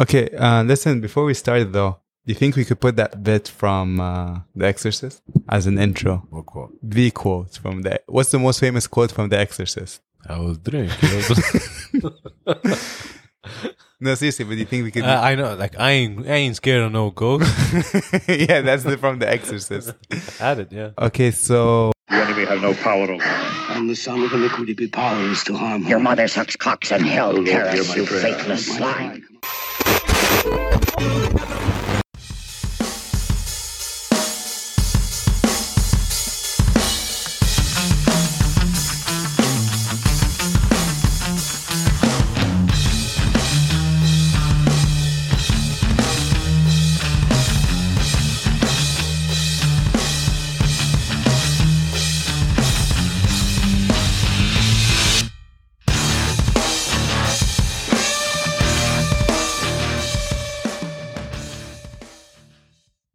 Okay, listen, before we start though, do you think we could put that bit from The Exorcist as an intro? What quote? The quote from the... What's the most famous quote from The Exorcist? I was drinking. No, seriously, but do you think we could... I know, like, I ain't scared of no ghost. Yeah, that's from The Exorcist. Added, yeah. Okay, so... The enemy have no power over me. And the son of the power is to harm her. Your mother sucks cocks in hell, oh, Karis, you faithless slime.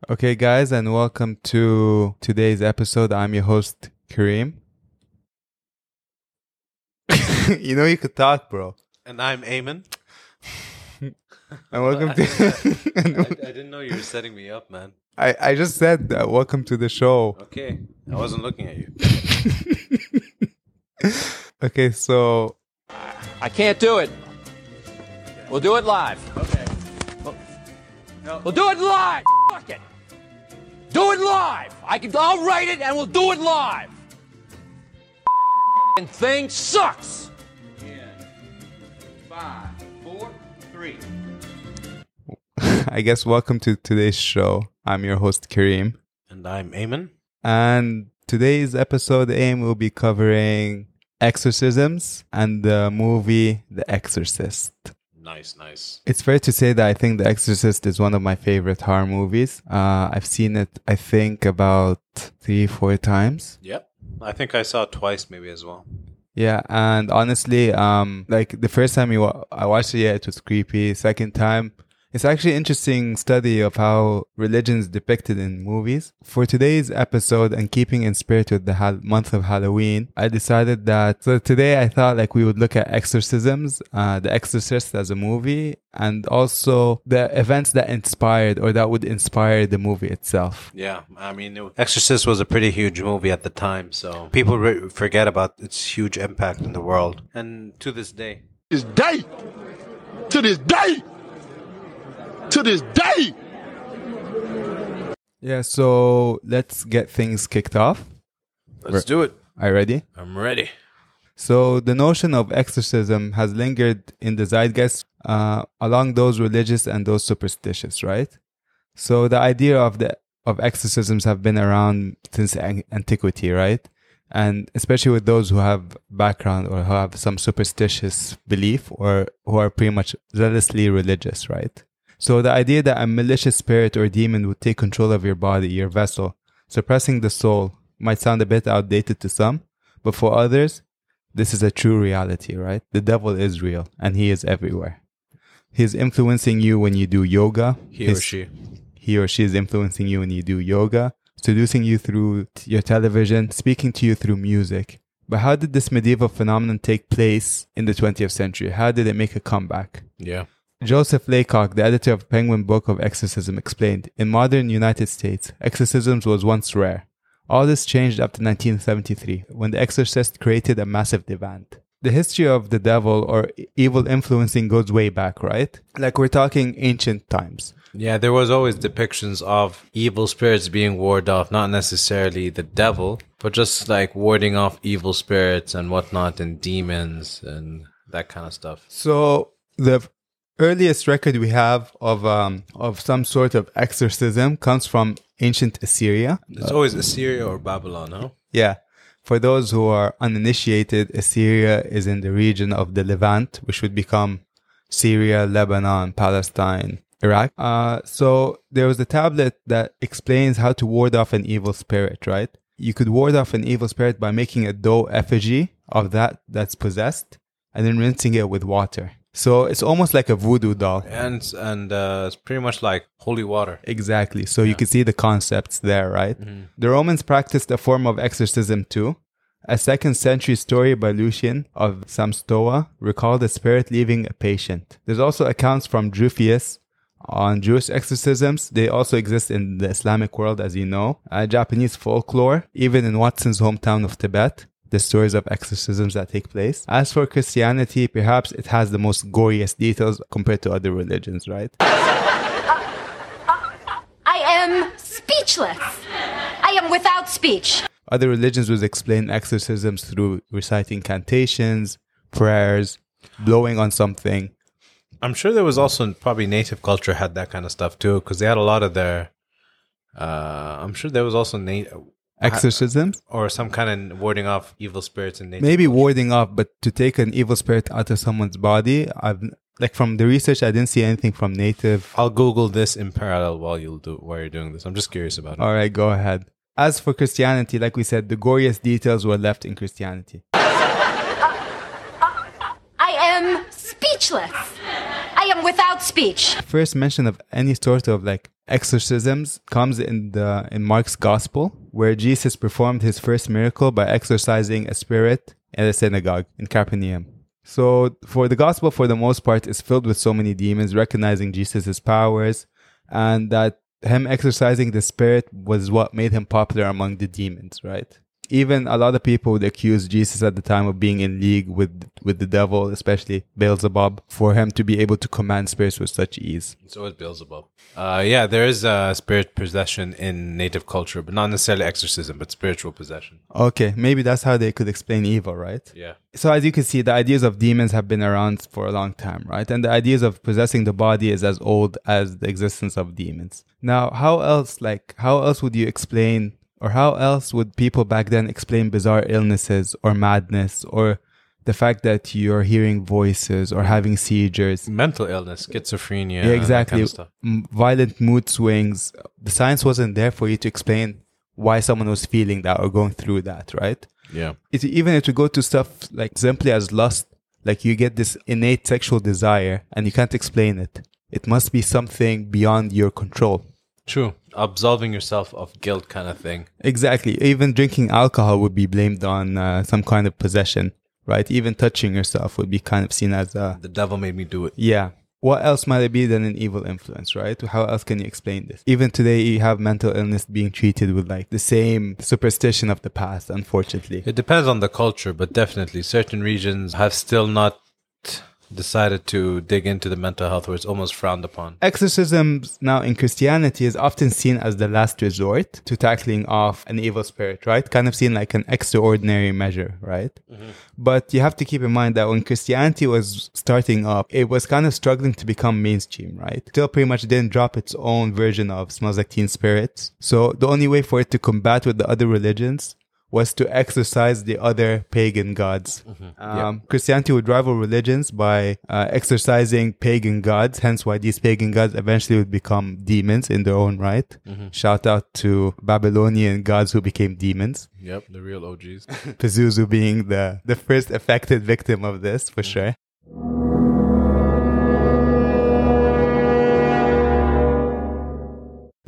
Okay, guys, and welcome to today's episode. I'm your host, Karim. You know you could talk, bro. And I'm Eamon. And welcome to... I didn't know you were setting me up, man. I just said that. Welcome to the show. Okay, I wasn't looking at you. Okay, so... I can't do it. We'll do it live. Okay. We'll do it live! Fuck it! Do it live! I'll write it and we'll do it live! And thing sucks! 10, 5, 4, 3. I guess welcome to today's show. I'm your host Karim. And I'm Eamon. And today's episode, Aim, will be covering exorcisms and the movie The Exorcist. Nice. It's fair to say that I think The Exorcist is one of my favorite horror movies. I've seen it, I think, about 3-4 times. Yep. I think I saw it twice maybe as well. Yeah, and honestly, like the first time I watched it, yeah, it was creepy. Second time, it's actually an interesting study of how religion is depicted in movies. For today's episode, and keeping in spirit with the month of Halloween, I decided that... So today I thought like we would look at exorcisms, The Exorcist as a movie, and also the events that inspired or that would inspire the movie itself. Yeah, I mean, Exorcist was a pretty huge movie at the time, so people forget about its huge impact in the world. And to this day... To this day! Yeah, so let's get things kicked off. Let's do it. Are you ready? I'm ready. So the notion of exorcism has lingered in the zeitgeist along those religious and those superstitious, right? So the idea of exorcisms have been around since antiquity, right? And especially with those who have background or who have some superstitious belief or who are pretty much zealously religious, right? So the idea that a malicious spirit or demon would take control of your body, your vessel, suppressing the soul, might sound a bit outdated to some, but for others, this is a true reality, right? The devil is real, and he is everywhere. He is influencing you when you do yoga. He or she is influencing you when you do yoga, seducing you through your television, speaking to you through music. But how did this medieval phenomenon take place in the 20th century? How did it make a comeback? Yeah. Joseph Laycock, the editor of Penguin Book of Exorcism, explained, in modern United States, exorcisms was once rare. All this changed up to 1973, when The Exorcist created a massive demand. The history of the devil or evil influencing goes way back, right? Like we're talking ancient times. Yeah, there was always depictions of evil spirits being warded off, not necessarily the devil, but just like warding off evil spirits and whatnot and demons and that kind of stuff. So the earliest record we have of some sort of exorcism comes from ancient Assyria. It's always Assyria or Babylon, huh? Yeah. For those who are uninitiated, Assyria is in the region of the Levant, which would become Syria, Lebanon, Palestine, Iraq. So there was a tablet that explains how to ward off an evil spirit, right? You could ward off an evil spirit by making a dough effigy of that's possessed and then rinsing it with water. So it's almost like a voodoo doll. And it's pretty much like holy water. Exactly. So yeah. You can see the concepts there, right? Mm-hmm. The Romans practiced a form of exorcism too. A 2nd century story by Lucian of Samstoa recalled a spirit leaving a patient. There's also accounts from Dreyfus on Jewish exorcisms. They also exist in the Islamic world, as you know. Japanese folklore, even in Watson's hometown of Tibet, the stories of exorcisms that take place. As for Christianity, perhaps it has the most goriest details compared to other religions, right? I am speechless. I am without speech. Other religions would explain exorcisms through reciting cantations, prayers, blowing on something. I'm sure there was also probably native culture had that kind of stuff too, because they had a lot of their... I'm sure there was also exorcisms? Or some kind of warding off evil spirits in nature. Maybe culture. Warding off, but to take an evil spirit out of someone's body, from the research, I didn't see anything from native. I'll Google this in parallel while you're doing this. I'm just curious about it. All right, go ahead. As for Christianity, like we said, the goriest details were left in Christianity. I am speechless. I am without speech. First mention of any sort of exorcisms comes in Mark's Gospel, where Jesus performed his first miracle by exorcising a spirit at a synagogue in Capernaum. So, for the Gospel, for the most part, is filled with so many demons recognizing Jesus' powers, and that him exorcising the spirit was what made him popular among the demons, right? Even a lot of people would accuse Jesus at the time of being in league with the devil, especially Beelzebub, for him to be able to command spirits with such ease. So is Beelzebub. Yeah, there is spirit possession in native culture, but not necessarily exorcism, but spiritual possession. Okay, maybe that's how they could explain evil, right? Yeah. So as you can see, the ideas of demons have been around for a long time, right? And the ideas of possessing the body is as old as the existence of demons. Now, how else would you explain... Or how else would people back then explain bizarre illnesses or madness or the fact that you're hearing voices or having seizures? Mental illness, schizophrenia. Yeah, exactly. Kind of stuff. Violent mood swings. The science wasn't there for you to explain why someone was feeling that or going through that, right? Yeah. Even if you go to stuff simply as lust, you get this innate sexual desire and you can't explain it. It must be something beyond your control. True. Absolving yourself of guilt kind of thing. Exactly. Even drinking alcohol would be blamed on some kind of possession, right? Even touching yourself would be kind of seen as the devil made me do it. Yeah. What else might it be than an evil influence, right? How else can you explain this? Even today, you have mental illness being treated with the same superstition of the past, unfortunately. It depends on the culture, but definitely certain regions have still not... decided to dig into the mental health where it's almost frowned upon. Exorcisms now in Christianity is often seen as the last resort to tackling off an evil spirit, right? Kind of seen like an extraordinary measure, right? Mm-hmm. But you have to keep in mind that when Christianity was starting up, it was kind of struggling to become mainstream, right? Still pretty much didn't drop its own version of Smells Like Teen Spirit. So the only way for it to combat with the other religions was to exorcise the other pagan gods. Mm-hmm. Yeah. Christianity would rival religions by exorcising pagan gods, hence why these pagan gods eventually would become demons in their own right. Mm-hmm. Shout out to Babylonian gods who became demons. Yep, the real OGs. Pazuzu being the first affected victim of this, for mm-hmm. sure.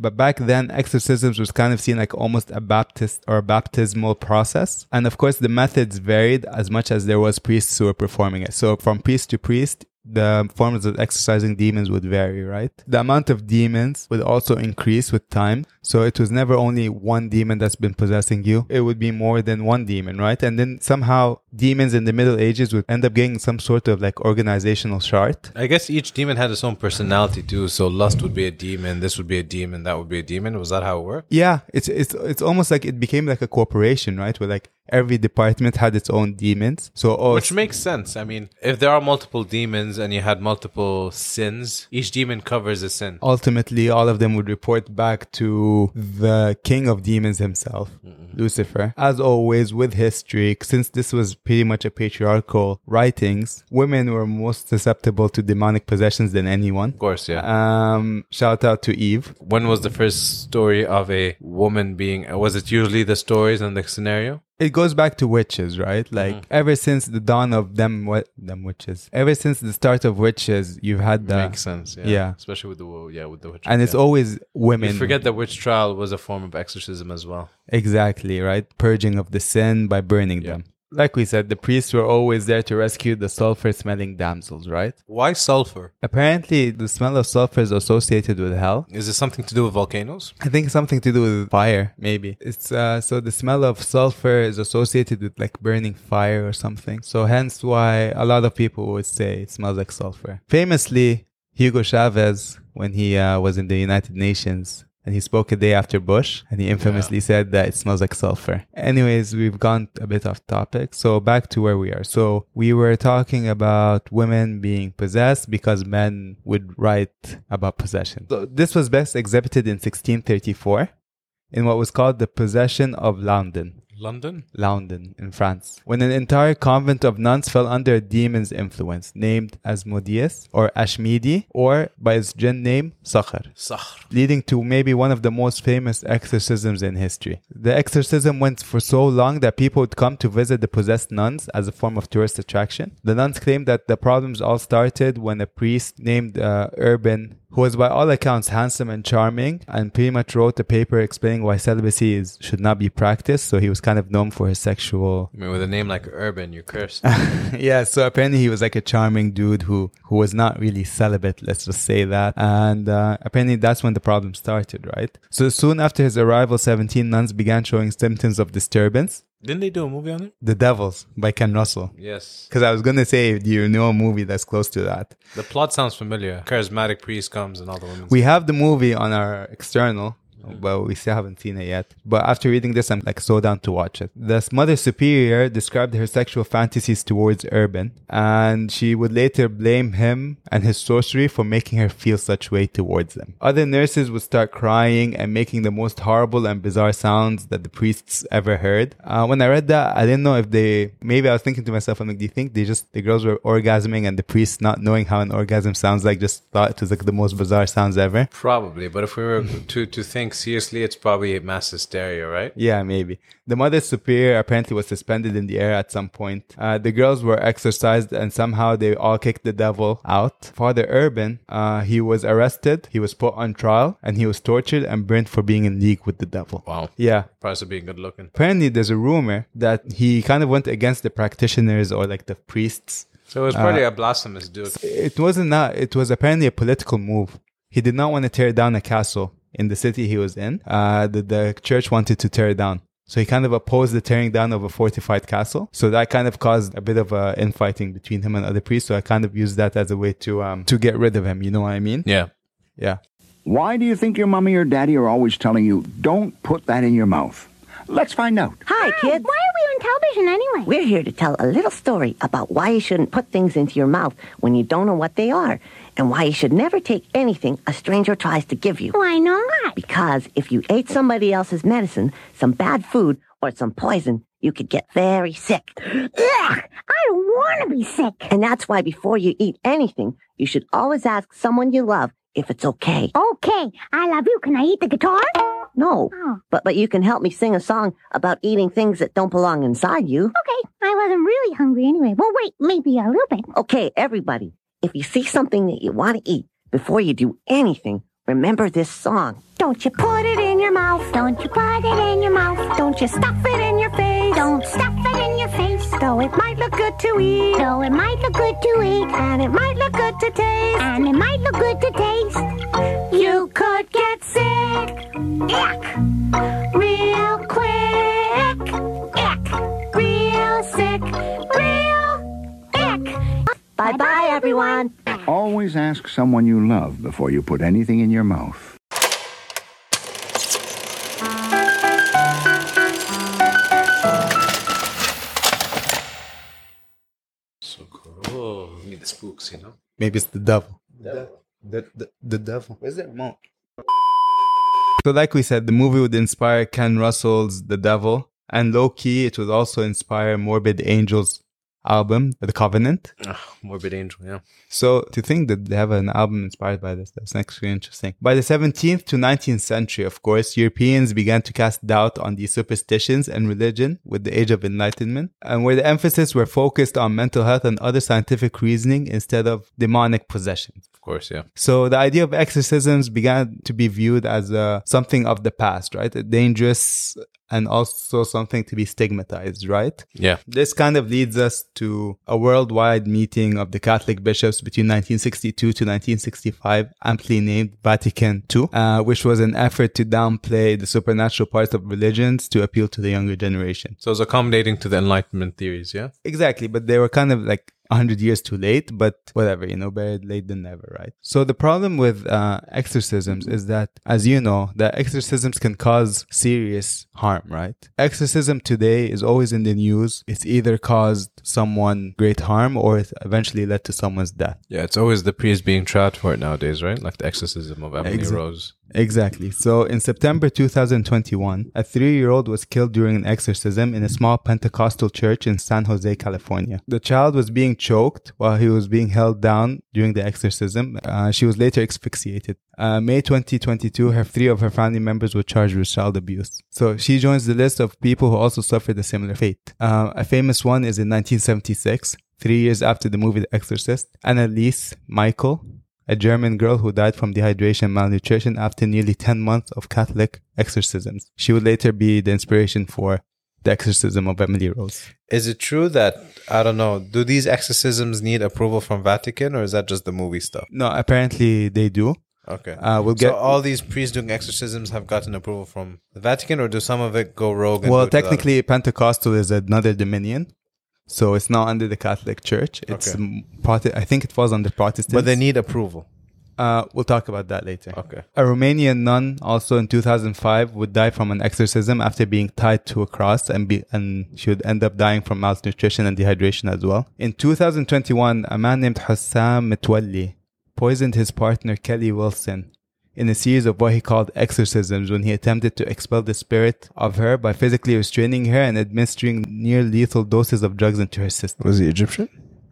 But back then, exorcisms was kind of seen like almost a Baptist or a baptismal process. And of course, the methods varied as much as there was priests who were performing it. So from priest to priest, the forms of exorcising demons would vary, right? The amount of demons would also increase with time. So it was never only one demon that's been possessing you. It would be more than one demon, right? And then somehow demons in the Middle Ages would end up getting some sort of organizational chart. I guess each demon had its own personality too. So lust would be a demon. This would be a demon. That would be a demon. Was that how it worked? Yeah. It's almost like it became like a corporation, right? Where every department had its own demons. Which makes sense. I mean, if there are multiple demons and you had multiple sins, each demon covers a sin. Ultimately, all of them would report back to the king of demons himself, Lucifer. As always, with history, since this was pretty much a patriarchal writings, women were more susceptible to demonic possessions than anyone. Of course, yeah. Shout out to Eve. When was the first story of a woman being... Was it usually the stories and the scenario? It goes back to witches, right? Like, ever since the dawn of them witches. Ever since the start of witches, you've had the... Makes sense, yeah. Especially with the witch trial. And it's always women. You forget that witch trial was a form of exorcism as well. Exactly, right? Purging of the sin by burning them. Like we said, the priests were always there to rescue the sulfur-smelling damsels, right? Why sulfur? Apparently, the smell of sulfur is associated with hell. Is it something to do with volcanoes? I think something to do with fire, maybe. It's so the smell of sulfur is associated with like burning fire or something. So hence why a lot of people would say it smells like sulfur. Famously, Hugo Chavez, when he was in the United Nations... And he spoke a day after Bush, and he infamously said that it smells like sulfur. Anyways, we've gone a bit off topic. So back to where we are. So we were talking about women being possessed because men would write about possession. So this was best exhibited in 1634 in what was called the Possession of London. London? London, in France. When an entire convent of nuns fell under a demon's influence, named Asmodeus, or Ashmedi, or by its jinn name, Sakhar. Leading to maybe one of the most famous exorcisms in history. The exorcism went for so long that people would come to visit the possessed nuns as a form of tourist attraction. The nuns claimed that the problems all started when a priest named Urban, who was by all accounts handsome and charming, and pretty much wrote a paper explaining why celibacy should not be practiced. So he was kind of known for his sexual... I mean, with a name like Urban, you're cursed. Yeah, so apparently he was like a charming dude who was not really celibate, let's just say that. And apparently that's when the problem started, right? So soon after his arrival, 17 nuns began showing symptoms of disturbance. Didn't they do a movie on it? The Devils by Ken Russell. Yes. Because I was going to say, do you know a movie that's close to that? The plot sounds familiar. Charismatic priest comes and all the women. We have the movie on our external, but we still haven't seen it yet. But after reading this, I'm like so down to watch it. The Mother Superior described her sexual fantasies towards Urban, and she would later blame him and his sorcery for making her feel such way towards them. Other nurses would start crying and making the most horrible and bizarre sounds that the priests ever heard. When I read that, I didn't know if they... Maybe I was thinking to myself, I'm like, do you think the girls were orgasming and the priests, not knowing how an orgasm sounds like, just thought it was like the most bizarre sounds ever? Probably, but if we were to think seriously, it's probably a mass hysteria, right? Yeah, maybe. The Mother Superior apparently was suspended in the air at some point. The girls were exorcised, and somehow they all kicked the devil out. Father Urban, he was arrested, he was put on trial, and he was tortured and burnt for being in league with the devil. Wow. Yeah. Price of being good looking. Apparently, there's a rumor that he kind of went against the practitioners or like the priests. So it was probably a blasphemous dude. It wasn't that. It was apparently a political move. He did not want to tear down a castle in the city he was in, the church wanted to tear it down. So he kind of opposed the tearing down of a fortified castle. So that kind of caused a bit of infighting between him and other priests. So I kind of used that as a way to get rid of him. You know what I mean? Yeah. Yeah. Why do you think your mommy or daddy are always telling you, don't put that in your mouth? Let's find out. Hi, kids. Why are we on television anyway? We're here to tell a little story about why you shouldn't put things into your mouth when you don't know what they are, and why you should never take anything a stranger tries to give you. Why not? Because if you ate somebody else's medicine, some bad food, or some poison, you could get very sick. Ugh! I don't want to be sick. And that's why before you eat anything, you should always ask someone you love if it's okay. Okay, I love you. Can I eat the guitar? No, but you can help me sing a song about eating things that don't belong inside you. Okay, I wasn't really hungry anyway. Well, wait, maybe a little bit. Okay, everybody, if you see something that you want to eat, before you do anything, remember this song. Don't you put it in your mouth. Don't you put it in your mouth. Don't you stuff it in your face. Don't stuff it in your face. Though it might look good to eat. Though it might look good to eat. And it might look good to taste. And it might look good to taste. You could get sick. Ick. Real quick. Ick. Real sick. Real ick. Bye-bye, everyone. Always ask someone you love before you put anything in your mouth. Spooks, you know? Maybe it's the devil. The devil. Where's that monk? So like we said, the movie would inspire Ken Russell's The Devil, And low-key, it would also inspire Morbid Angel's album, The Covenant. Morbid Angel, yeah. So to think that they have an album inspired by this, that's actually interesting. By the 17th to 19th century, of course, Europeans began to cast doubt on these superstitions and religion with the Age of Enlightenment, and where the emphasis were focused on mental health and other scientific reasoning instead of demonic possessions. Of course, yeah. So the idea of exorcisms began to be viewed as something of the past, right? A dangerous and also something to be stigmatized, right? Yeah. This kind of leads us to a worldwide meeting of the Catholic bishops between 1962 to 1965, amply named Vatican II, which was an effort to downplay the supernatural parts of religions to appeal to the younger generation. So it was accommodating to the Enlightenment theories, yeah? Exactly, but they were kind of like 100 years too late, but whatever, you know, better late than never, right? So the problem with exorcisms is that, as you know, that exorcisms can cause serious harm, right? Exorcism today is always in the news. It's either caused someone great harm or it eventually led to someone's death. Yeah, it's always the priest being tried for it nowadays, right? Like the exorcism of Emily Rose. Exactly. So in September 2021, a 3-year-old was killed during an exorcism in a small Pentecostal church in San Jose, California. The child was being choked while he was being held down during the exorcism. She was later asphyxiated. May 2022, three of her family members were charged with child abuse. So she joins the list of people who also suffered a similar fate. A famous one is in 1976, 3 years after the movie The Exorcist, Annalise Michael, a German girl who died from dehydration and malnutrition after nearly 10 months of Catholic exorcisms. She would later be the inspiration for the exorcism of Emily Rose. Is it true that, I don't know, do these exorcisms need approval from Vatican or is that just the movie stuff? No, apparently they do. Okay. So all these priests doing exorcisms have gotten approval from the Vatican or do some of it go rogue? Well, technically Pentecostal is another dominion. So it's not under the Catholic Church. It's okay. I think it falls under Protestants. But they need approval. We'll talk about that later. Okay. A Romanian nun also in 2005 would die from an exorcism after being tied to a cross and she would end up dying from malnutrition and dehydration as well. In 2021, a man named Hassan Metwalli poisoned his partner Kelly Wilson in a series of what he called exorcisms when he attempted to expel the spirit of her by physically restraining her and administering near-lethal doses of drugs into her system. Was he Egyptian?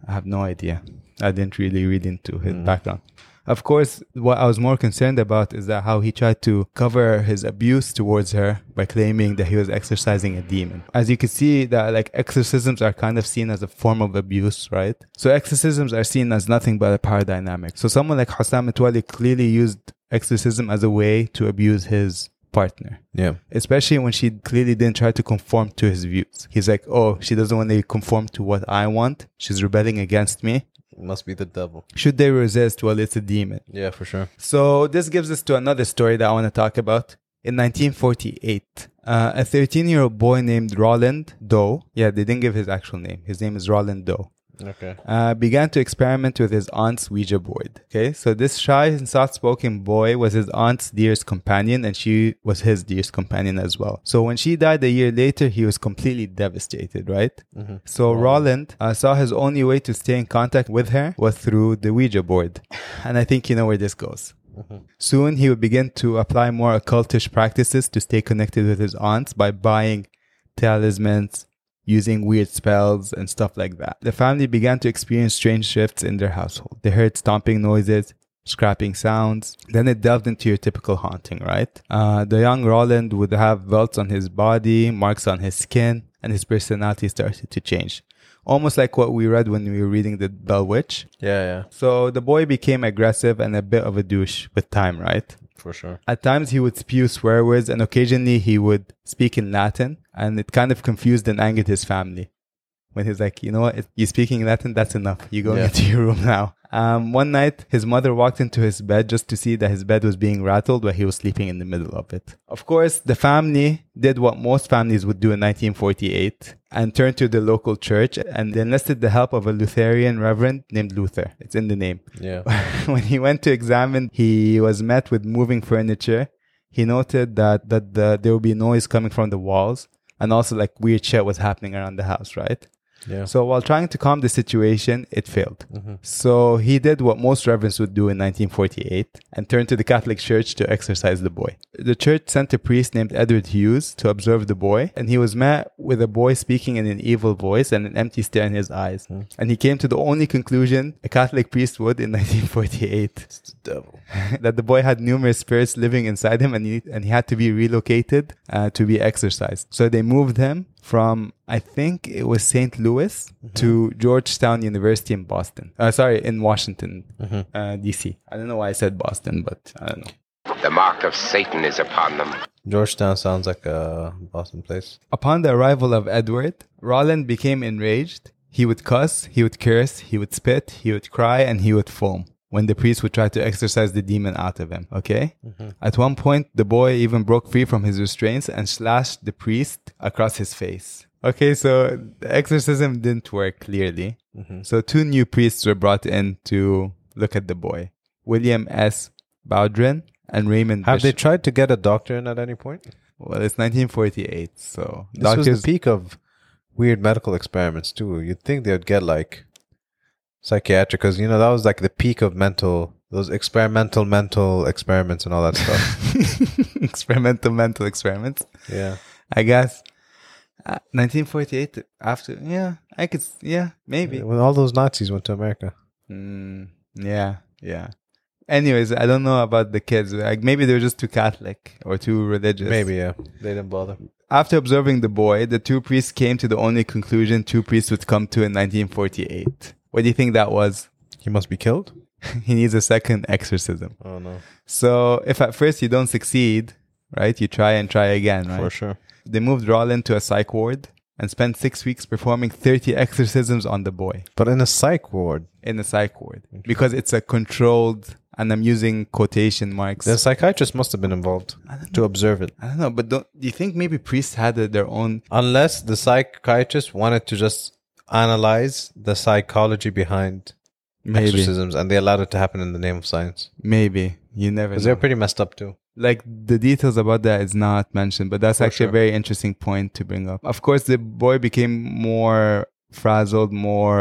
I have no idea. I didn't really read into his background. Of course, what I was more concerned about is that how he tried to cover his abuse towards her by claiming that he was exorcising a demon. As you can see, that like exorcisms are kind of seen as a form of abuse, right? So exorcisms are seen as nothing but a power dynamic. So someone like Hassan Metwalli clearly used exorcism as a way to abuse his partner. Yeah. Especially when she clearly didn't try to conform to his views. He's like, oh, she doesn't want to conform to what I want. She's rebelling against me. It must be the devil. Should they resist? Well, it's a demon. Yeah, for sure. So this gives us to another story that I want to talk about. In 1948, a 13-year-old boy named Roland Doe. Yeah, they didn't give his actual name. His name is Roland Doe. Okay. Began to experiment with his aunt's Ouija board. Okay, so this shy and soft-spoken boy was his aunt's dearest companion, and she was his dearest companion as well. So when she died a year later, he was completely devastated, right? Mm-hmm. So Roland saw his only way to stay in contact with her was through the Ouija board. And I think you know where this goes. Mm-hmm. Soon he would begin to apply more occultish practices to stay connected with his aunts by buying talismans, using weird spells and stuff like that. The family began to experience strange shifts in their household. They heard stomping noises, scrapping sounds. Then it delved into your typical haunting, right? The young Roland would have welts on his body, marks on his skin, and his personality started to change. Almost like what we read when we were reading The Bell Witch. Yeah, yeah. So the boy became aggressive and a bit of a douche with time, right? For sure. At times he would spew swear words and occasionally he would speak in Latin, and it kind of confused and angered his family. When he's like, you know what, you're speaking in Latin, that's enough. You're going into your room now. One night, his mother walked into his bed just to see that his bed was being rattled while he was sleeping in the middle of it. Of course, the family did what most families would do in 1948 and turned to the local church and they enlisted the help of a Lutheran reverend named Luther. It's in the name. Yeah. When he went to examine, he was met with moving furniture. He noted that there would be noise coming from the walls and also like weird shit was happening around the house, right? Yeah. So while trying to calm the situation, it failed. Mm-hmm. So he did what most reverends would do in 1948 and turned to the Catholic Church to exorcise the boy. The church sent a priest named Edward Hughes to observe the boy, and he was met with a boy speaking in an evil voice and an empty stare in his eyes. Mm-hmm. And he came to the only conclusion a Catholic priest would in 1948. It's the devil. That the boy had numerous spirits living inside him, and he had to be relocated to be exorcised. So they moved him from, I think it was St. Louis, mm-hmm. to Georgetown University in Boston. In Washington, mm-hmm. D.C. I don't know why I said Boston, but I don't know. The mark of Satan is upon them. Georgetown sounds like a Boston place. Upon the arrival of Edward, Roland became enraged. He would cuss, he would curse, he would spit, he would cry, and he would foam when the priest would try to exorcise the demon out of him, okay? Mm-hmm. At one point, the boy even broke free from his restraints and slashed the priest across his face. Okay, so the exorcism didn't work, clearly. Mm-hmm. So 2 new priests were brought in to look at the boy. William S. Bowdern and Raymond Bishop. Have they tried to get a doctor in at any point? Well, it's 1948, so... This was the peak of weird medical experiments, too. You'd think they would get, psychiatric, because that was the peak of experimental experiments and all that stuff. Experimental mental experiments. Yeah, I guess 1948. After, yeah, I could, yeah, maybe when all those Nazis went to America. Yeah. Anyways, I don't know about the kids. Maybe they were just too Catholic or too religious. Maybe, yeah, they didn't bother. After observing the boy, the 2 priests came to the only conclusion 2 priests would come to in 1948. What do you think that was? He must be killed? He needs a second exorcism. Oh, no. So if at first you don't succeed, right, you try again, right? For sure. They moved Roland to a psych ward and spent 6 weeks performing 30 exorcisms on the boy. But in a psych ward? In a psych ward. Because it's a controlled, and I'm using quotation marks. The psychiatrist must have been involved to observe it. I don't know, but do you think maybe priests had their own... Unless the psychiatrist wanted to just... analyze the psychology behind exorcisms, and they allowed it to happen in the name of science. Maybe. You never know. Because they're pretty messed up too. The details about that is not mentioned, but that's actually a very interesting point to bring up. Of course, the boy became more frazzled, more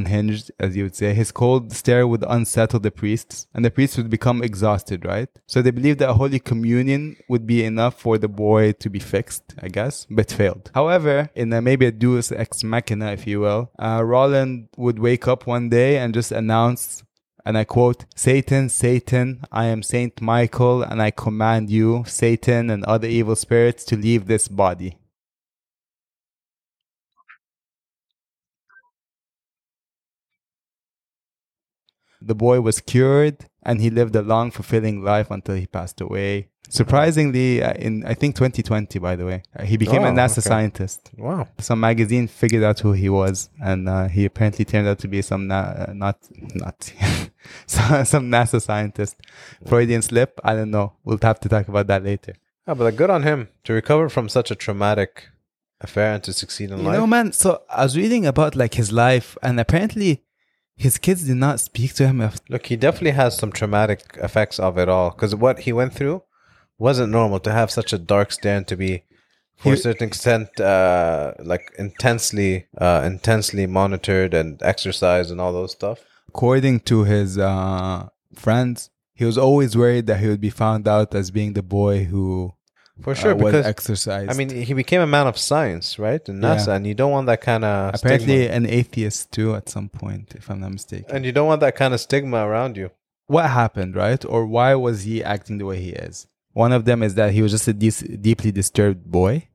unhinged, as you would say. His cold stare would unsettle the priests, and the priests would become exhausted, right? So they believed that a Holy Communion would be enough for the boy to be fixed, I guess, but failed. However, in maybe a deus ex machina, if you will, Roland would wake up one day and just announce, and I quote, "Satan, Satan, I am Saint Michael, and I command you, Satan and other evil spirits, to leave this body." The boy was cured, and he lived a long, fulfilling life until he passed away. Surprisingly, in I think 2020, by the way, he became a NASA scientist. Wow! Some magazine figured out who he was, and he apparently turned out to be some NASA scientist. Freudian slip? I don't know. We'll have to talk about that later. Yeah, but good on him to recover from such a traumatic affair and to succeed in life. You know, man. So I was reading about his life, and apparently. His kids did not speak to him. Look, he definitely has some traumatic effects of it all. Because what he went through wasn't normal, to have such a dark stare and to be, to a certain extent, intensely monitored and exercised and all those stuff. According to his friends, he was always worried that he would be found out as being the boy who... For sure, because exercise. I mean, he became a man of science, right? In NASA, and you don't want that kind of apparently stigma. An atheist too at some point, if I'm not mistaken. And you don't want that kind of stigma around you. What happened, right? Or why was he acting the way he is? One of them is that he was just a deeply disturbed boy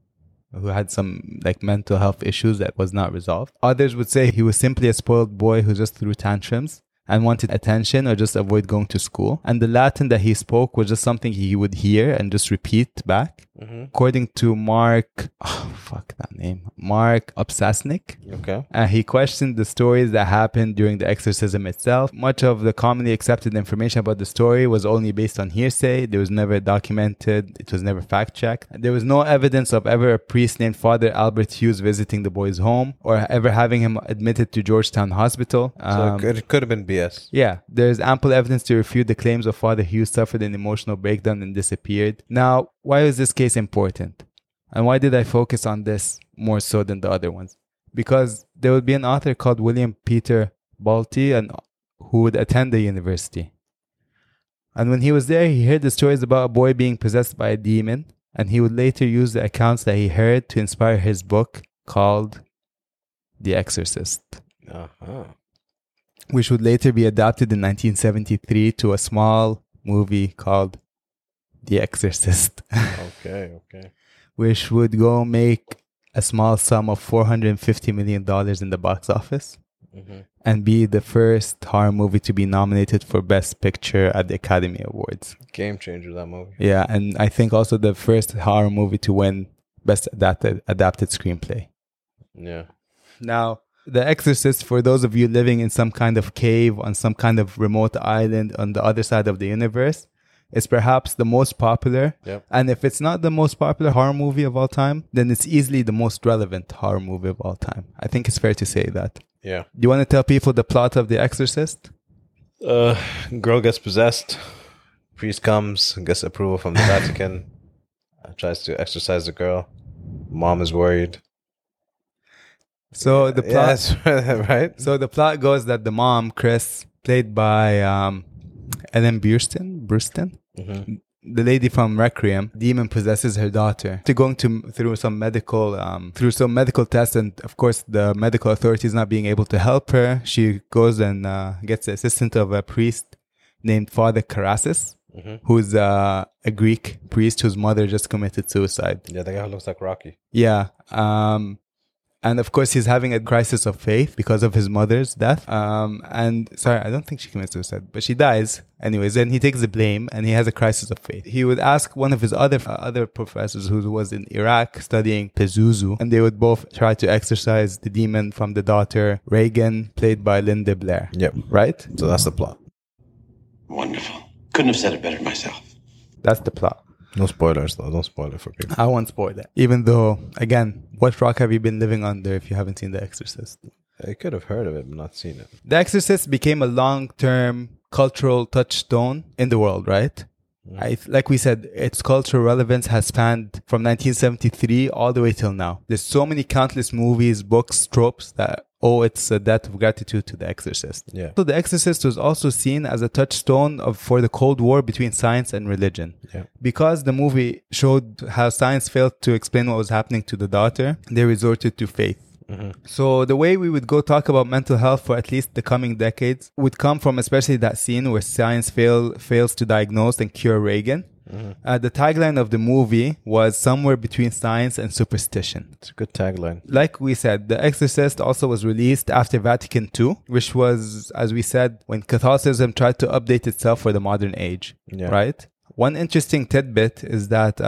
who had some mental health issues that was not resolved. Others would say he was simply a spoiled boy who just threw tantrums and wanted attention or just avoid going to school. And the Latin that he spoke was just something he would hear and just repeat back. Mm-hmm. According to Mark Obsasnik. Okay. He questioned the stories that happened during the exorcism itself. Much of the commonly accepted information about the story was only based on hearsay. There was never documented. It was never fact-checked. There was no evidence of ever a priest named Father Albert Hughes visiting the boy's home or ever having him admitted to Georgetown Hospital. So it could have been BS. Yeah. There's ample evidence to refute the claims of Father Hughes suffered an emotional breakdown and disappeared. Now, why is this case important? And why did I focus on this more so than the other ones? because there would be an author called William Peter Balti and who would attend the university. And when he was there, he heard the stories about a boy being possessed by a demon, and he would later use the accounts that he heard to inspire his book called The Exorcist, which would later be adapted in 1973 to a small movie called The Exorcist. Okay. Which would go make a small sum of $450 million in the box office, and be the first horror movie to be nominated for Best Picture at the Academy Awards. Game changer, that movie. Yeah, and I think also the first horror movie to win Best Adapted Screenplay. Yeah. Now, The Exorcist, for those of you living in some kind of cave on some kind of remote island on the other side of the universe, is perhaps the most popular. Yep. And if it's not the most popular horror movie of all time, then it's easily the most relevant horror movie of all time. I think it's fair to say that. Yeah. Do you want to tell people the plot of The Exorcist? Girl gets possessed. Priest comes and gets approval from the Vatican. Tries to exorcise the girl. Mom is worried. So the plot, right? So the plot goes that the mom, Chris, played by Ellen Burstyn, the lady from Requiem, demon possesses her daughter. To going to through some medical tests, and of course the medical authorities not being able to help her, she goes and gets the assistance of a priest named Father Karasis, who's a Greek priest whose mother just committed suicide. Yeah, the guy looks like Rocky. Yeah. And of course, he's having a crisis of faith because of his mother's death. And sorry, I don't think she commits suicide, but she dies. Anyways, then he takes the blame and he has a crisis of faith. He would ask one of his other professors who was in Iraq studying Pazuzu, and they would both try to exorcise the demon from the daughter, Reagan, played by Linda Blair. Yep. Right? So that's the plot. Wonderful. Couldn't have said it better myself. That's the plot. No spoilers, though. Don't spoil it for people. I won't spoil it. Even though, again, what rock have you been living under if you haven't seen The Exorcist? I could have heard of it, but not seen it. The Exorcist became a long-term cultural touchstone in the world, right? Mm-hmm. Like we said, its cultural relevance has spanned from 1973 all the way till now. There's so many countless movies, books, tropes that owe its debt of gratitude to The Exorcist. Yeah. So The Exorcist was also seen as a touchstone for the Cold War between science and religion. Yeah. Because the movie showed how science failed to explain what was happening to the daughter, they resorted to faith. So the way we would go talk about mental health for at least the coming decades would come from especially that scene where science fails to diagnose and cure Reagan. The tagline of the movie was somewhere between science and superstition. It's a good tagline. Like we said, The Exorcist also was released after Vatican II, which was, as we said, when Catholicism tried to update itself for the modern age. Yeah. Right? One interesting tidbit is that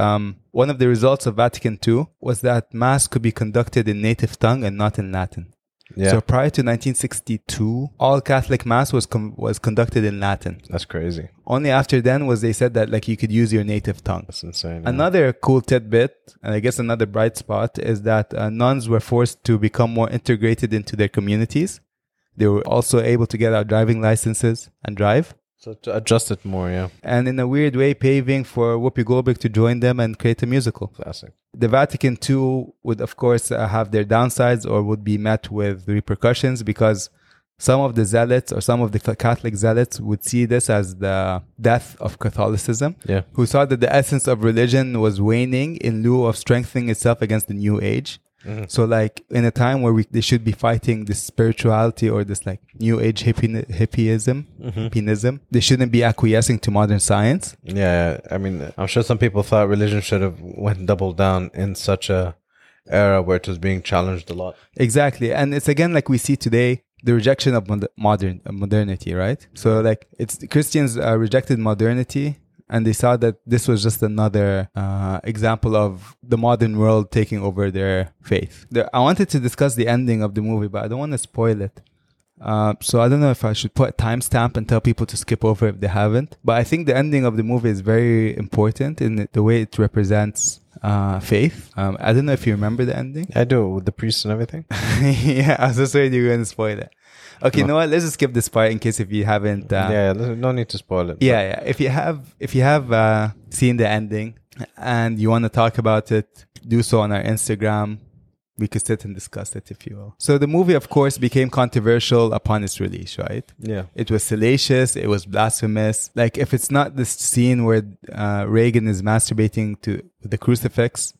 one of the results of Vatican II was that Mass could be conducted in native tongue and not in Latin. Yeah. So prior to 1962, all Catholic Mass was conducted in Latin. That's crazy. Only after then was they said that like you could use your native tongue. That's insane. Yeah. Another cool tidbit, and I guess another bright spot, is that nuns were forced to become more integrated into their communities. They were also able to get out driving licenses and drive. So to adjust it more, yeah. And in a weird way, paving for Whoopi Goldberg to join them and create a musical. Classic. The Vatican II would, of course, have their downsides or would be met with repercussions because some of the zealots or some of the Catholic zealots would see this as the death of Catholicism, yeah. Who saw that the essence of religion was waning in lieu of strengthening itself against the New Age. Mm-hmm. So like in a time where they should be fighting this spirituality or this like new age hippieism, they shouldn't be acquiescing to modern science. Yeah, I mean, I'm sure some people thought religion should have went double down in such a era where it was being challenged a lot. Exactly. And it's again like we see today, the rejection of modernity, right? So like it's Christians rejected modernity. And they saw that this was just another example of the modern world taking over their faith. I wanted to discuss the ending of the movie, but I don't want to spoil it. So I don't know if I should put a timestamp and tell people to skip over if they haven't. But I think the ending of the movie is very important in the way it represents faith. I don't know if you remember the ending. I do, with the priest and everything. Yeah, I was just afraid you were going to spoil it. Okay, you know what? Let's just skip this part in case if you haven't. No need to spoil it. Yeah. If you have seen the ending and you want to talk about it, do so on our Instagram We could sit and discuss it, if you will. So the movie, of course, became controversial upon its release, right? Yeah. It was salacious. It was blasphemous. Like, if it's not this scene where Reagan is masturbating to the crucifix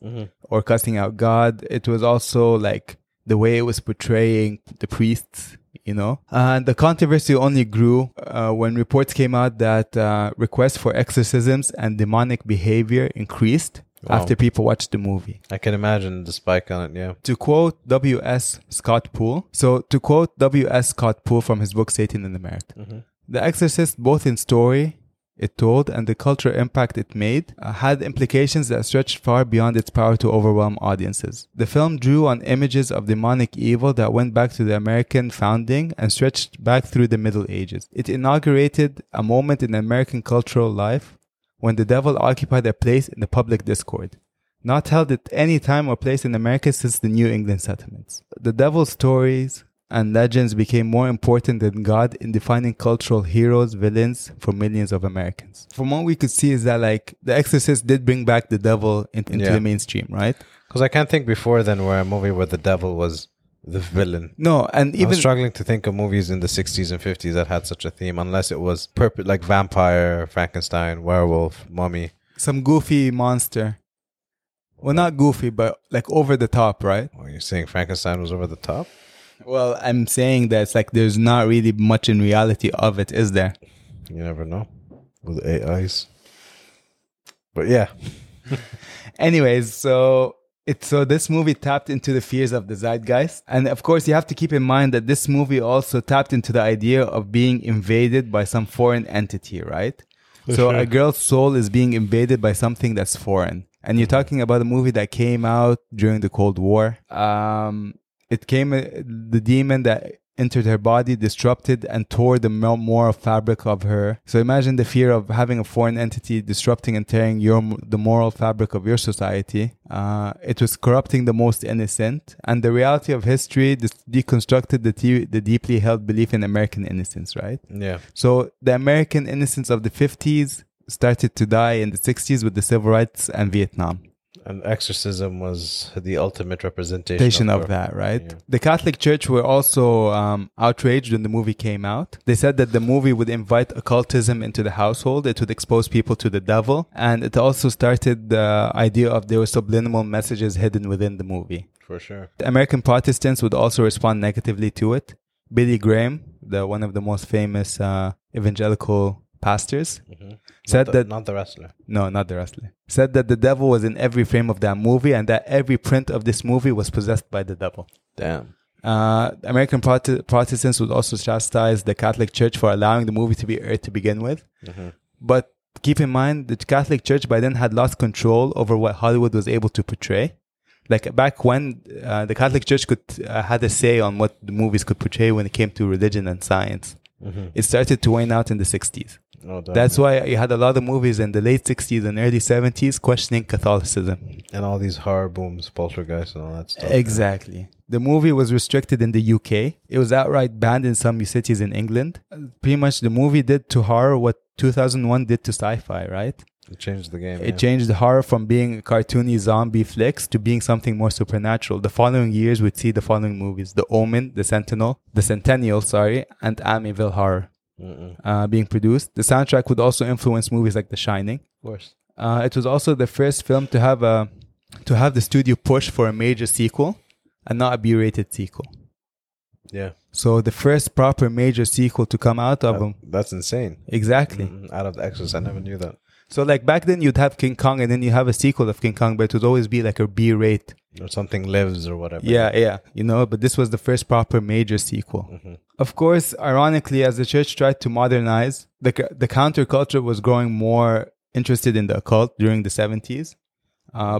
or cussing out God, it was also, like, the way it was portraying the priests, you know? And the controversy only grew when reports came out that requests for exorcisms and demonic behavior increased. Wow. After people watched the movie. I can imagine the spike on it, yeah. To quote W.S. Scott Poole. So, to quote W.S. Scott Poole from his book, Satan in America. Mm-hmm. The Exorcist, both in story it told and the cultural impact it made, had implications that stretched far beyond its power to overwhelm audiences. The film drew on images of demonic evil that went back to the American founding and stretched back through the Middle Ages. It inaugurated a moment in American cultural life when the devil occupied a place in the public discord, not held at any time or place in America since the New England settlements. The devil's stories and legends became more important than God in defining cultural heroes, villains for millions of Americans. From what we could see is that, like, The Exorcist did bring back the devil into the mainstream, right? Because I can't think before then where a movie where the devil was the villain. No, and even I was struggling to think of movies in the 60s and 50s that had such a theme, unless it was like vampire, Frankenstein, werewolf, mummy. Some goofy monster. Well, not goofy, but like over the top, right? Well, you're saying Frankenstein was over the top? Well, I'm saying that it's like there's not really much in reality of it, is there? You never know. With AIs. But yeah. Anyways, so this movie tapped into the fears of the zeitgeist. And of course, you have to keep in mind that this movie also tapped into the idea of being invaded by some foreign entity, right? For sure. A girl's soul is being invaded by something that's foreign. And you're talking about a movie that came out during the Cold War. The demon that entered her body disrupted and tore the moral fabric of her. So imagine the fear of having a foreign entity disrupting and tearing the moral fabric of your society. It was corrupting the most innocent. And the reality of history deconstructed the deeply held belief in American innocence, right? Yeah. So the American innocence of the 50s started to die in the 60s with the civil rights and Vietnam. And exorcism was the ultimate representation of that, right? Yeah. The Catholic Church were also outraged when the movie came out. They said that the movie would invite occultism into the household. It would expose people to the devil. And it also started the idea of there were subliminal messages hidden within the movie. For sure. The American Protestants would also respond negatively to it. Billy Graham, one of the most famous evangelical pastors, said that not the wrestler. No, not the wrestler. Said that the devil was in every frame of that movie, and that every print of this movie was possessed by the devil. Damn. American Protestants would also chastise the Catholic Church for allowing the movie to be aired to begin with. But keep in mind, the Catholic Church by then had lost control over what Hollywood was able to portray. Like back when the Catholic Church could had a say on what the movies could portray when it came to religion and science. It started to wane out in the 60s. Oh, that's why you had a lot of movies in the late 60s and early 70s questioning Catholicism. And all these horror booms, poltergeists and all that stuff. Exactly. Yeah. The movie was restricted in the UK. It was outright banned in some cities in England. Pretty much the movie did to horror what 2001 did to sci-fi, right? It changed the game. It changed the horror from being cartoony zombie flicks to being something more supernatural. The following years, we'd see the following movies. The Omen, The Centennial, and Amityville Horror. Being produced. The soundtrack would also influence movies like The Shining. Of course. It was also the first film to have the studio push for a major sequel and not a B-rated sequel. Yeah. So the first proper major sequel to come out of them. That's insane. Exactly. Out of The Exorcist. I never knew that. So like back then you'd have King Kong and then you have a sequel of King Kong, but it would always be like a B-rate. Or something lives or whatever. Yeah. You know, but this was the first proper major sequel. Of course, ironically, as the church tried to modernize, the counterculture was growing more interested in the occult during the 70s.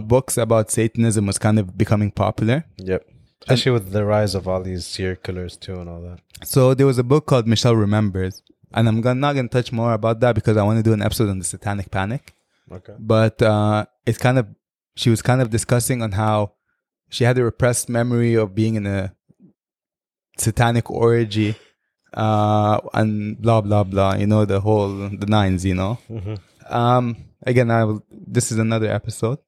Books about Satanism was kind of becoming popular. Yep. Especially with the rise of all these serial killers too and all that. So there was a book called Michelle Remembers. And I'm not going to touch more about that because I want to do an episode on the Satanic Panic. Okay. But she was kind of discussing on how she had a repressed memory of being in a satanic orgy and blah, blah, blah. You know, the nines, you know. Again, this is another episode.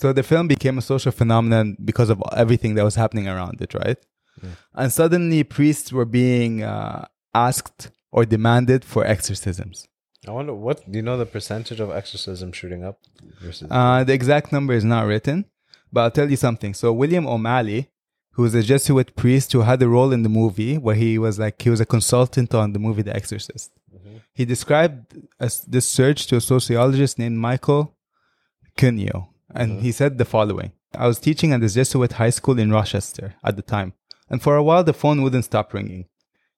So the film became a social phenomenon because of everything that was happening around it, right? Yeah. And suddenly priests were being asked or demanded for exorcisms. I wonder, what do you know the percentage of exorcism shooting up versus? The exact number is not written, but I'll tell you something. So William O'Malley, who was a Jesuit priest who had a role in the movie where he was a consultant on the movie The Exorcist. Mm-hmm. He described this search to a sociologist named Michael Cuneo, and he said the following: I was teaching at the Jesuit high school in Rochester at the time, and for a while the phone wouldn't stop ringing.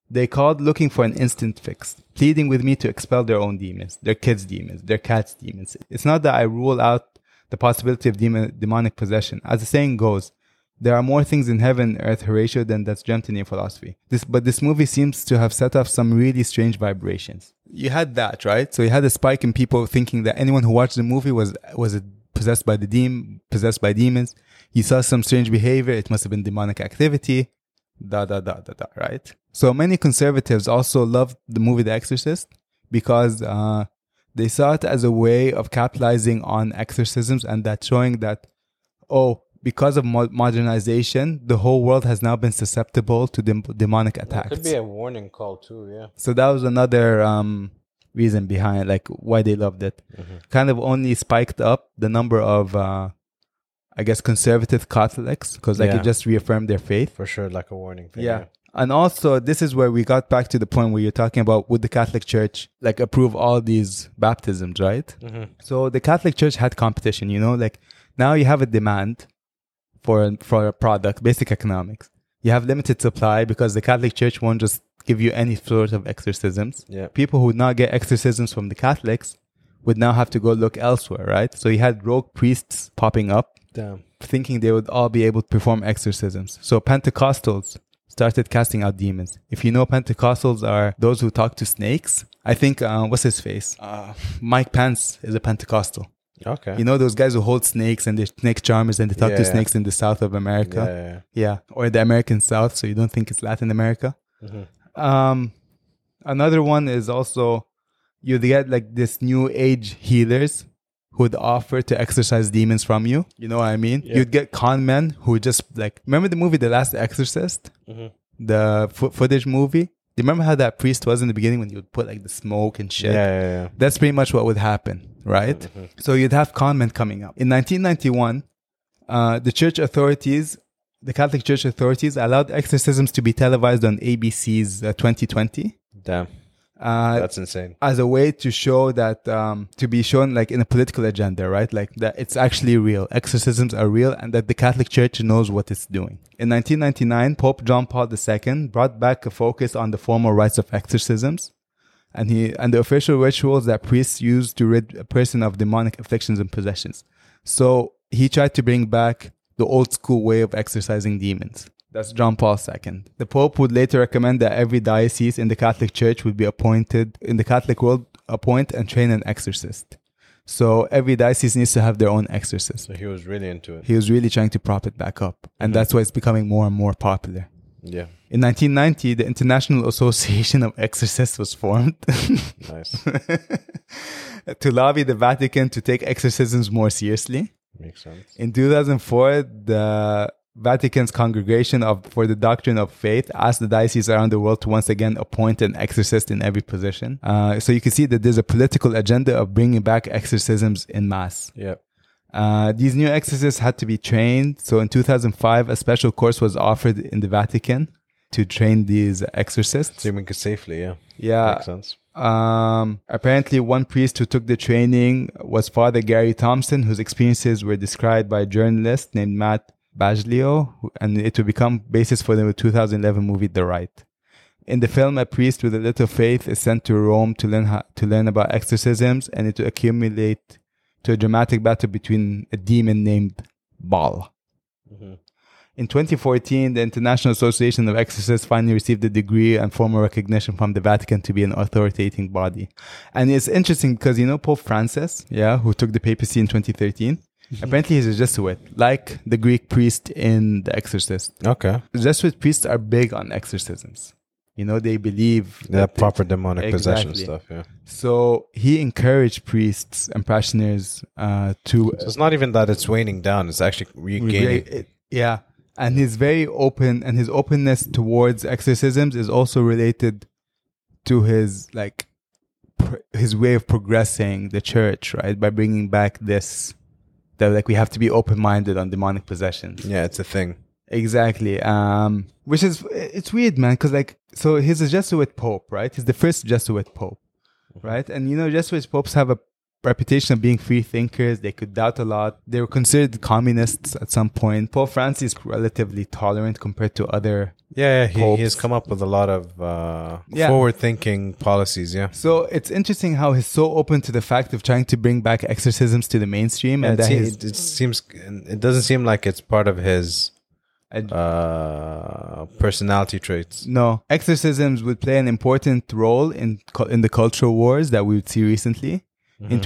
They called looking for an instant fix, pleading with me to expel their own demons, their kids' demons, their cats' demons. It's not that I rule out the possibility of demonic possession. As the saying goes, there are more things in heaven and earth, Horatio, than that's dreamt in your philosophy. But this movie seems to have set off some really strange vibrations. You had that, right? So you had a spike in people thinking that anyone who watched the movie was possessed by demons. You saw some strange behavior. It must have been demonic activity. Right? So many conservatives also loved the movie The Exorcist because they saw it as a way of capitalizing on exorcisms and that showing that, because of modernization, the whole world has now been susceptible to demonic attacks. It could be a warning call too, yeah. So that was another reason behind why they loved it. Mm-hmm. Kind of only spiked up the number of... conservative Catholics, because it just reaffirmed their faith. For sure, like a warning thing. Yeah. And also, this is where we got back to the point where you're talking about, would the Catholic Church approve all these baptisms, right? Mm-hmm. So the Catholic Church had competition, now you have a demand for a product, basic economics. You have limited supply because the Catholic Church won't just give you any sort of exorcisms. Yeah. People who would not get exorcisms from the Catholics would now have to go look elsewhere, right? So you had rogue priests popping up. Damn. Thinking they would all be able to perform exorcisms. So Pentecostals started casting out demons. If you know, Pentecostals are those who talk to snakes. I think, what's his face? Mike Pence is a Pentecostal. Okay. You know those guys who hold snakes and they're snake charmers and they talk to snakes in the South of America? Yeah. Or the American South, so you don't think it's Latin America. Mm-hmm. Another one is also, you get this new age healers who would offer to exorcise demons from you. You know what I mean? Yeah. You'd get con men who just remember the movie The Last Exorcist? Mm-hmm. The footage movie? Do you remember how that priest was in the beginning when you would put the smoke and shit? Yeah. That's pretty much what would happen, right? Mm-hmm. So you'd have con men coming up. In 1991, the Catholic Church authorities allowed exorcisms to be televised on ABC's 2020. Damn. That's insane. As a way to show that, to be shown in a political agenda, right? That it's actually real. Exorcisms are real and that the Catholic Church knows what it's doing. In 1999, Pope John Paul II brought back a focus on the formal rites of exorcisms and the official rituals that priests use to rid a person of demonic afflictions and possessions. So he tried to bring back the old school way of exorcising demons. That's John Paul II. The Pope would later recommend that every diocese in the Catholic Church would be appointed, in the Catholic world, appoint and train an exorcist. So every diocese needs to have their own exorcist. So he was really into it. He was really trying to prop it back up. And that's why it's becoming more and more popular. Yeah. In 1990, the International Association of Exorcists was formed. Nice. To lobby the Vatican to take exorcisms more seriously. Makes sense. In 2004, the Vatican's Congregation for the Doctrine of Faith asked the dioceses around the world to once again appoint an exorcist in every position. So you can see that there's a political agenda of bringing back exorcisms in mass. Yeah. These new exorcists had to be trained. So in 2005, a special course was offered in the Vatican to train these exorcists. So we could safely, yeah. Yeah. Makes sense. Apparently one priest who took the training was Father Gary Thompson, whose experiences were described by a journalist named Matt Baglio, and it will become basis for the 2011 movie The Rite. In the film, a priest with a little faith is sent to Rome to learn about exorcisms, and it will accumulate to a dramatic battle between a demon named Baal. Mm-hmm. In 2014, the International Association of Exorcists finally received a degree and formal recognition from the Vatican to be an authoritative body. And it's interesting because, Pope Francis, who took the papacy in 2013, apparently he's a Jesuit, like the Greek priest in The Exorcist. Okay. Jesuit priests are big on exorcisms. You know, they believe that proper demonic possession stuff. Yeah. So he encouraged priests and practitioners to. So it's not even that it's waning down; it's actually regaining. Yeah, and he's very open, and his openness towards exorcisms is also related to his his way of progressing the church, right? By bringing back this, that we have to be open-minded on demonic possessions. Yeah, it's a thing. Exactly. Which is, it's weird, man, because so he's a Jesuit pope, right? He's the first Jesuit pope, right? And you know, Jesuit popes have a reputation of being free thinkers. They could doubt a lot. They were considered communists at some point. Pope Francis is relatively tolerant compared to other popes. He has come up with a lot of forward-thinking policies, So it's interesting how he's so open to the fact of trying to bring back exorcisms to the mainstream. And it doesn't seem like it's part of his... personality traits. No, exorcisms would play an important role in the cultural wars that we would see recently. Mm-hmm. In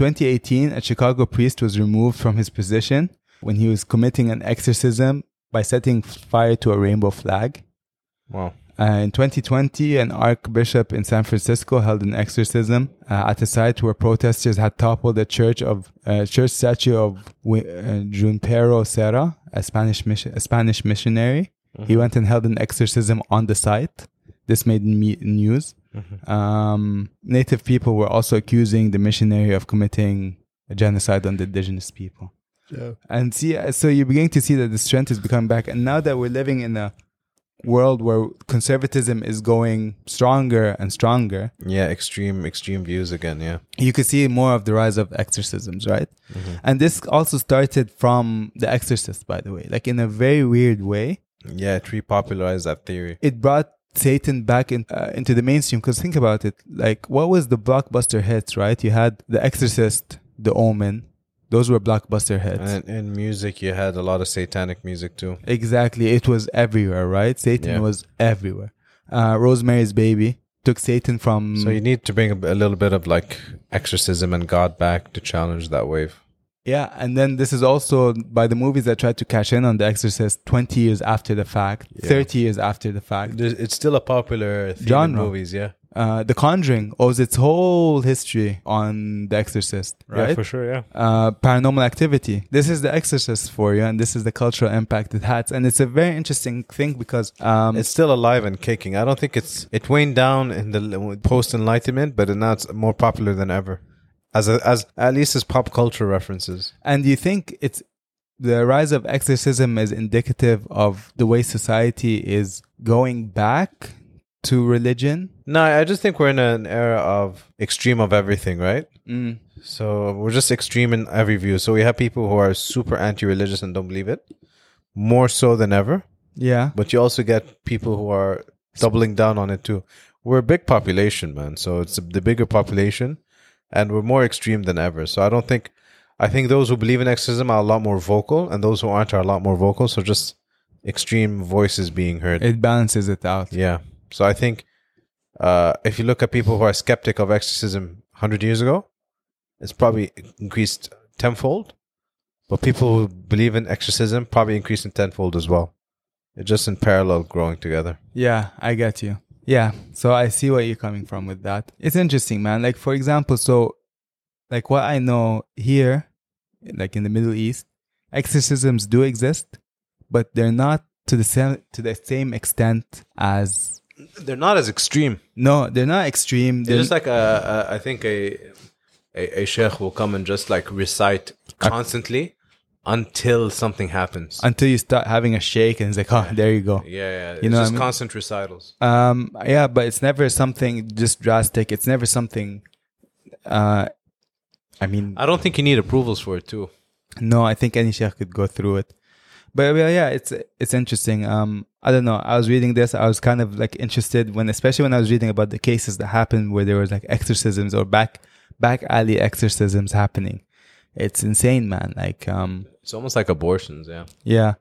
2018, a Chicago priest was removed from his position when he was committing an exorcism by setting fire to a rainbow flag. Wow. In 2020, an archbishop in San Francisco held an exorcism at a site where protesters had toppled the church statue of Juntero Serra, a Spanish missionary. Mm-hmm. He went and held an exorcism on the site. This made news. Mm-hmm. Native people were also accusing the missionary of committing a genocide on the indigenous people. Yeah. And so you're beginning to see that this trend is coming back. And now that we're living in a world where conservatism is going stronger and stronger, extreme views again, you could see more of the rise of exorcisms, right? Mm-hmm. And this also started from The Exorcist, by the way, in a very weird way. It repopularized that theory. It brought Satan back into the mainstream, because think about it, what was the blockbuster hits, right? You had The Exorcist, The Omen. Those were blockbuster hits. And in music, you had a lot of satanic music too. Exactly. It was everywhere, right? Satan was everywhere. Rosemary's Baby took Satan from... So you need to bring a little bit of exorcism and God back to challenge that wave. Yeah. And then this is also by the movies that tried to cash in on The Exorcist 20 years after the fact, 30 years after the fact. It's still a popular theme in movies, The Conjuring owes its whole history on The Exorcist, right? Yeah, for sure, yeah. Paranormal Activity. This is The Exorcist for you, and this is the cultural impact it has. And it's a very interesting thing because... it's still alive and kicking. I don't think it waned down in the post-Enlightenment, but now it's more popular than ever, at least as pop culture references. And you think the rise of exorcism is indicative of the way society is going back to religion? No, I just think we're in an era of extreme of everything, right? Mm. So we're just extreme in every view. So we have people who are super anti-religious and don't believe it, more so than ever. Yeah. But you also get people who are doubling down on it too. We're a big population, man. So it's the bigger population, and we're more extreme than ever. So I think those who believe in exorcism are a lot more vocal, and those who aren't are a lot more vocal. So just extreme voices being heard. It balances it out. Yeah. So I think if you look at people who are skeptic of exorcism 100 years ago, it's probably increased tenfold. But people who believe in exorcism probably increased in tenfold as well. It's just in parallel growing together. Yeah, I get you. Yeah, so I see where you're coming from with that. It's interesting, man. For example, what I know here, in the Middle East, exorcisms do exist, but they're not to the same extent as... They're not as extreme. No, they're not extreme. They're just I think a sheikh will come and just recite constantly until something happens. Until you start having a shake and it's there you go. Yeah. You know, it's just constant recitals. Yeah, but it's never something just drastic. It's never something... I don't think you need approvals for it too. No, I think any sheikh could go through it. But yeah, it's interesting. I don't know. I was reading this. I was kind of interested especially when I was reading about the cases that happened where there was exorcisms or back alley exorcisms happening. It's insane, man. It's almost like abortions. Yeah. Yeah,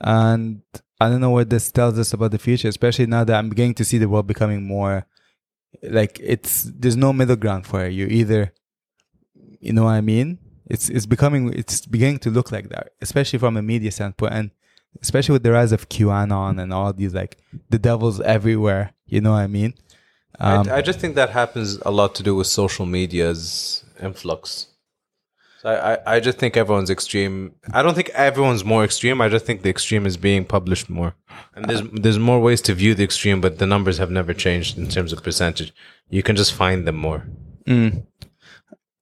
and I don't know what this tells us about the future, especially now that I'm beginning to see the world becoming more there's no middle ground for it. You either, you know what I mean. It's beginning to look like that, especially from a media standpoint. And especially with the rise of QAnon and all these, like, the devil's everywhere, you know what I mean? I just think that happens a lot to do with social media's influx. So I just think everyone's extreme. I don't think everyone's more extreme. I just think the extreme is being published more. And there's more ways to view the extreme, but the numbers have never changed in terms of percentage. You can just find them more. Mm.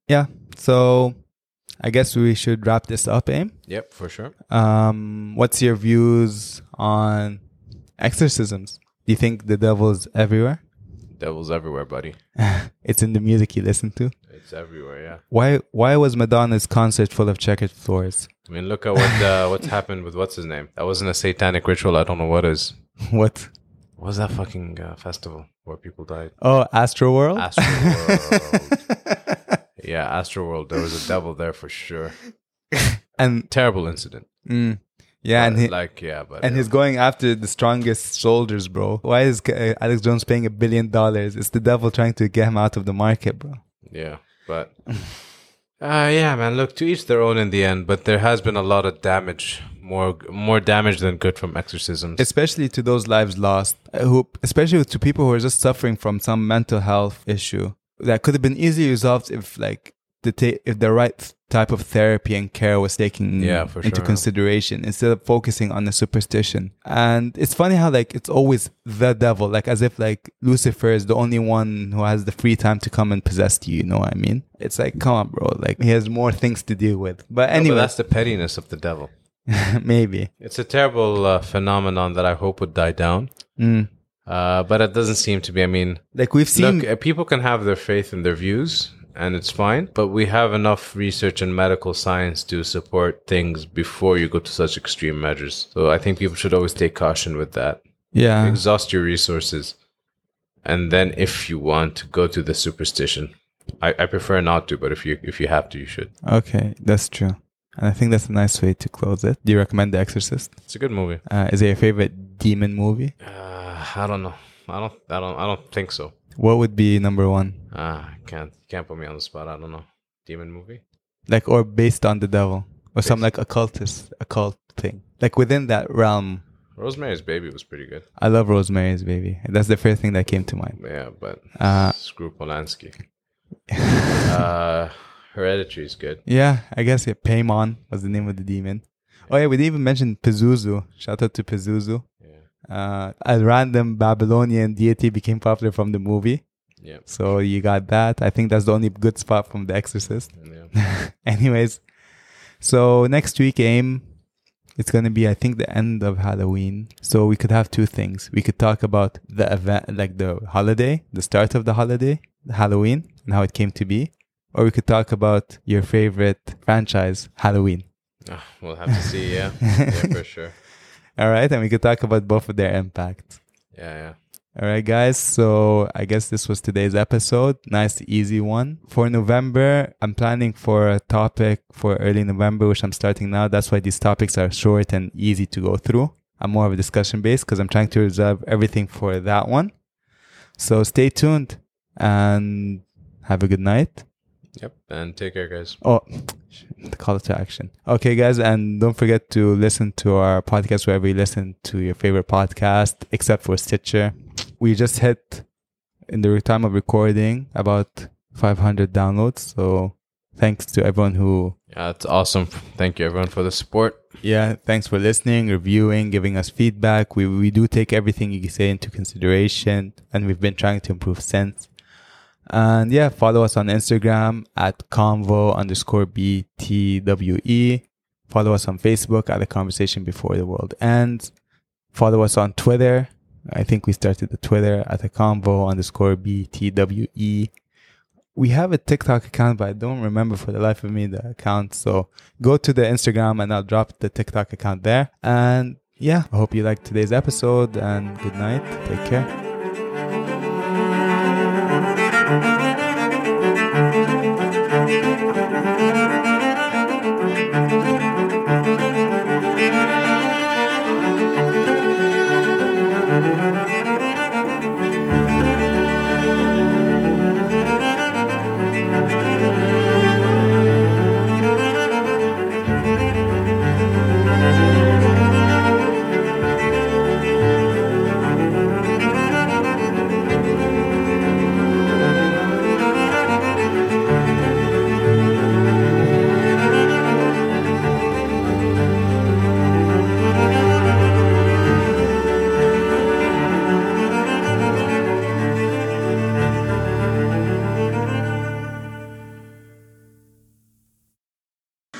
Yeah. So I guess we should wrap this up, Aim. Yep, for sure. What's your views on exorcisms? Do you think the devil's everywhere? Devil's everywhere, buddy. It's in the music you listen to. It's everywhere, yeah. Why was Madonna's concert full of checkered floors? I mean, look at what what's happened with what's his name. That wasn't a satanic ritual. I don't know what is. What? What was that fucking festival where people died? Oh, Astroworld? Astroworld. Yeah, Astroworld. There was a devil there for sure. And terrible incident. Mm. Yeah, but, and he's going after the strongest soldiers, bro. Why is Alex Jones paying $1 billion? It's the devil trying to get him out of the market, bro. Yeah, but yeah, man. Look, to each their own in the end. But there has been a lot of damage, more damage than good from exorcisms, especially to those lives lost, especially to people who are just suffering from some mental health issue that could have been easily resolved if, like, if the right type of therapy and care was taken into consideration instead of focusing on the superstition. And it's funny how, like, it's always the devil, like, as if, like, Lucifer is the only one who has the free time to come and possess you. You know what I mean? It's like, come on, bro. Like, he has more things to deal with. But anyway, but that's the pettiness of the devil. Maybe it's a terrible phenomenon that I hope would die down. Mm. But it doesn't seem to be. I mean, like, we've seen, look, people can have their faith and their views. And it's fine, but we have enough research and medical science to support things before you go to such extreme measures. So I think people should always take caution with that. Yeah. Exhaust your resources. And then if you want to go to the superstition, I prefer not to, but if you have to, you should. Okay, that's true. And I think that's a nice way to close it. Do you recommend The Exorcist? It's a good movie. Is it your favorite demon movie? I don't know. I don't think so. What would be number one? Can't put me on the spot. I don't know. Demon movie? Like, or based on the devil. Or based, some, like, occult thing. Like, within that realm. Rosemary's Baby was pretty good. I love Rosemary's Baby. That's the first thing that came to mind. Yeah, but screw Polanski. Hereditary is good. Yeah, I guess. Yeah, Paimon was the name of the demon. Oh yeah, we didn't even mention Pazuzu. Shout out to Pazuzu. A random Babylonian deity became popular from the movie. Yeah. So you got that. I think that's the only good spot from The Exorcist. Yeah. Anyways, so next week, Aim, it's going to be, I think, the end of Halloween. So we could have two things. We could talk about the event, like the holiday, the start of the holiday, Halloween, and how it came to be. Or we could talk about your favorite franchise, Halloween. Oh, we'll have to see. Yeah. Yeah, for sure. All right, and we could talk about both of their impact. Yeah. All right, guys, so I guess this was today's episode. Nice, easy one. For November, I'm planning for a topic for early November, which I'm starting now. That's why these topics are short and easy to go through. I'm more of a discussion base because I'm trying to reserve everything for that one. So stay tuned and have a good night. Yep, and take care, guys. Oh, the call to action. Okay, guys, and don't forget to listen to our podcast wherever you listen to your favorite podcast, except for Stitcher. We just hit, in the time of recording, about 500 downloads. So thanks to everyone who... Yeah, that's awesome. Thank you, everyone, for the support. Yeah, thanks for listening, reviewing, giving us feedback. We do take everything you say into consideration, and we've been trying to improve since. And yeah, follow us on Instagram at convo_BTWE. Follow us on Facebook at The Conversation Before the World Ends. Follow us on Twitter. I think we started the Twitter at @convo_BTWE. We have a TikTok account, but I don't remember for the life of me the account. So go to the Instagram and I'll drop the TikTok account there. And yeah, I hope you liked today's episode, and good night. Take care.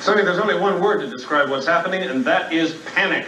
Sonny, there's only one word to describe what's happening, and that is panic.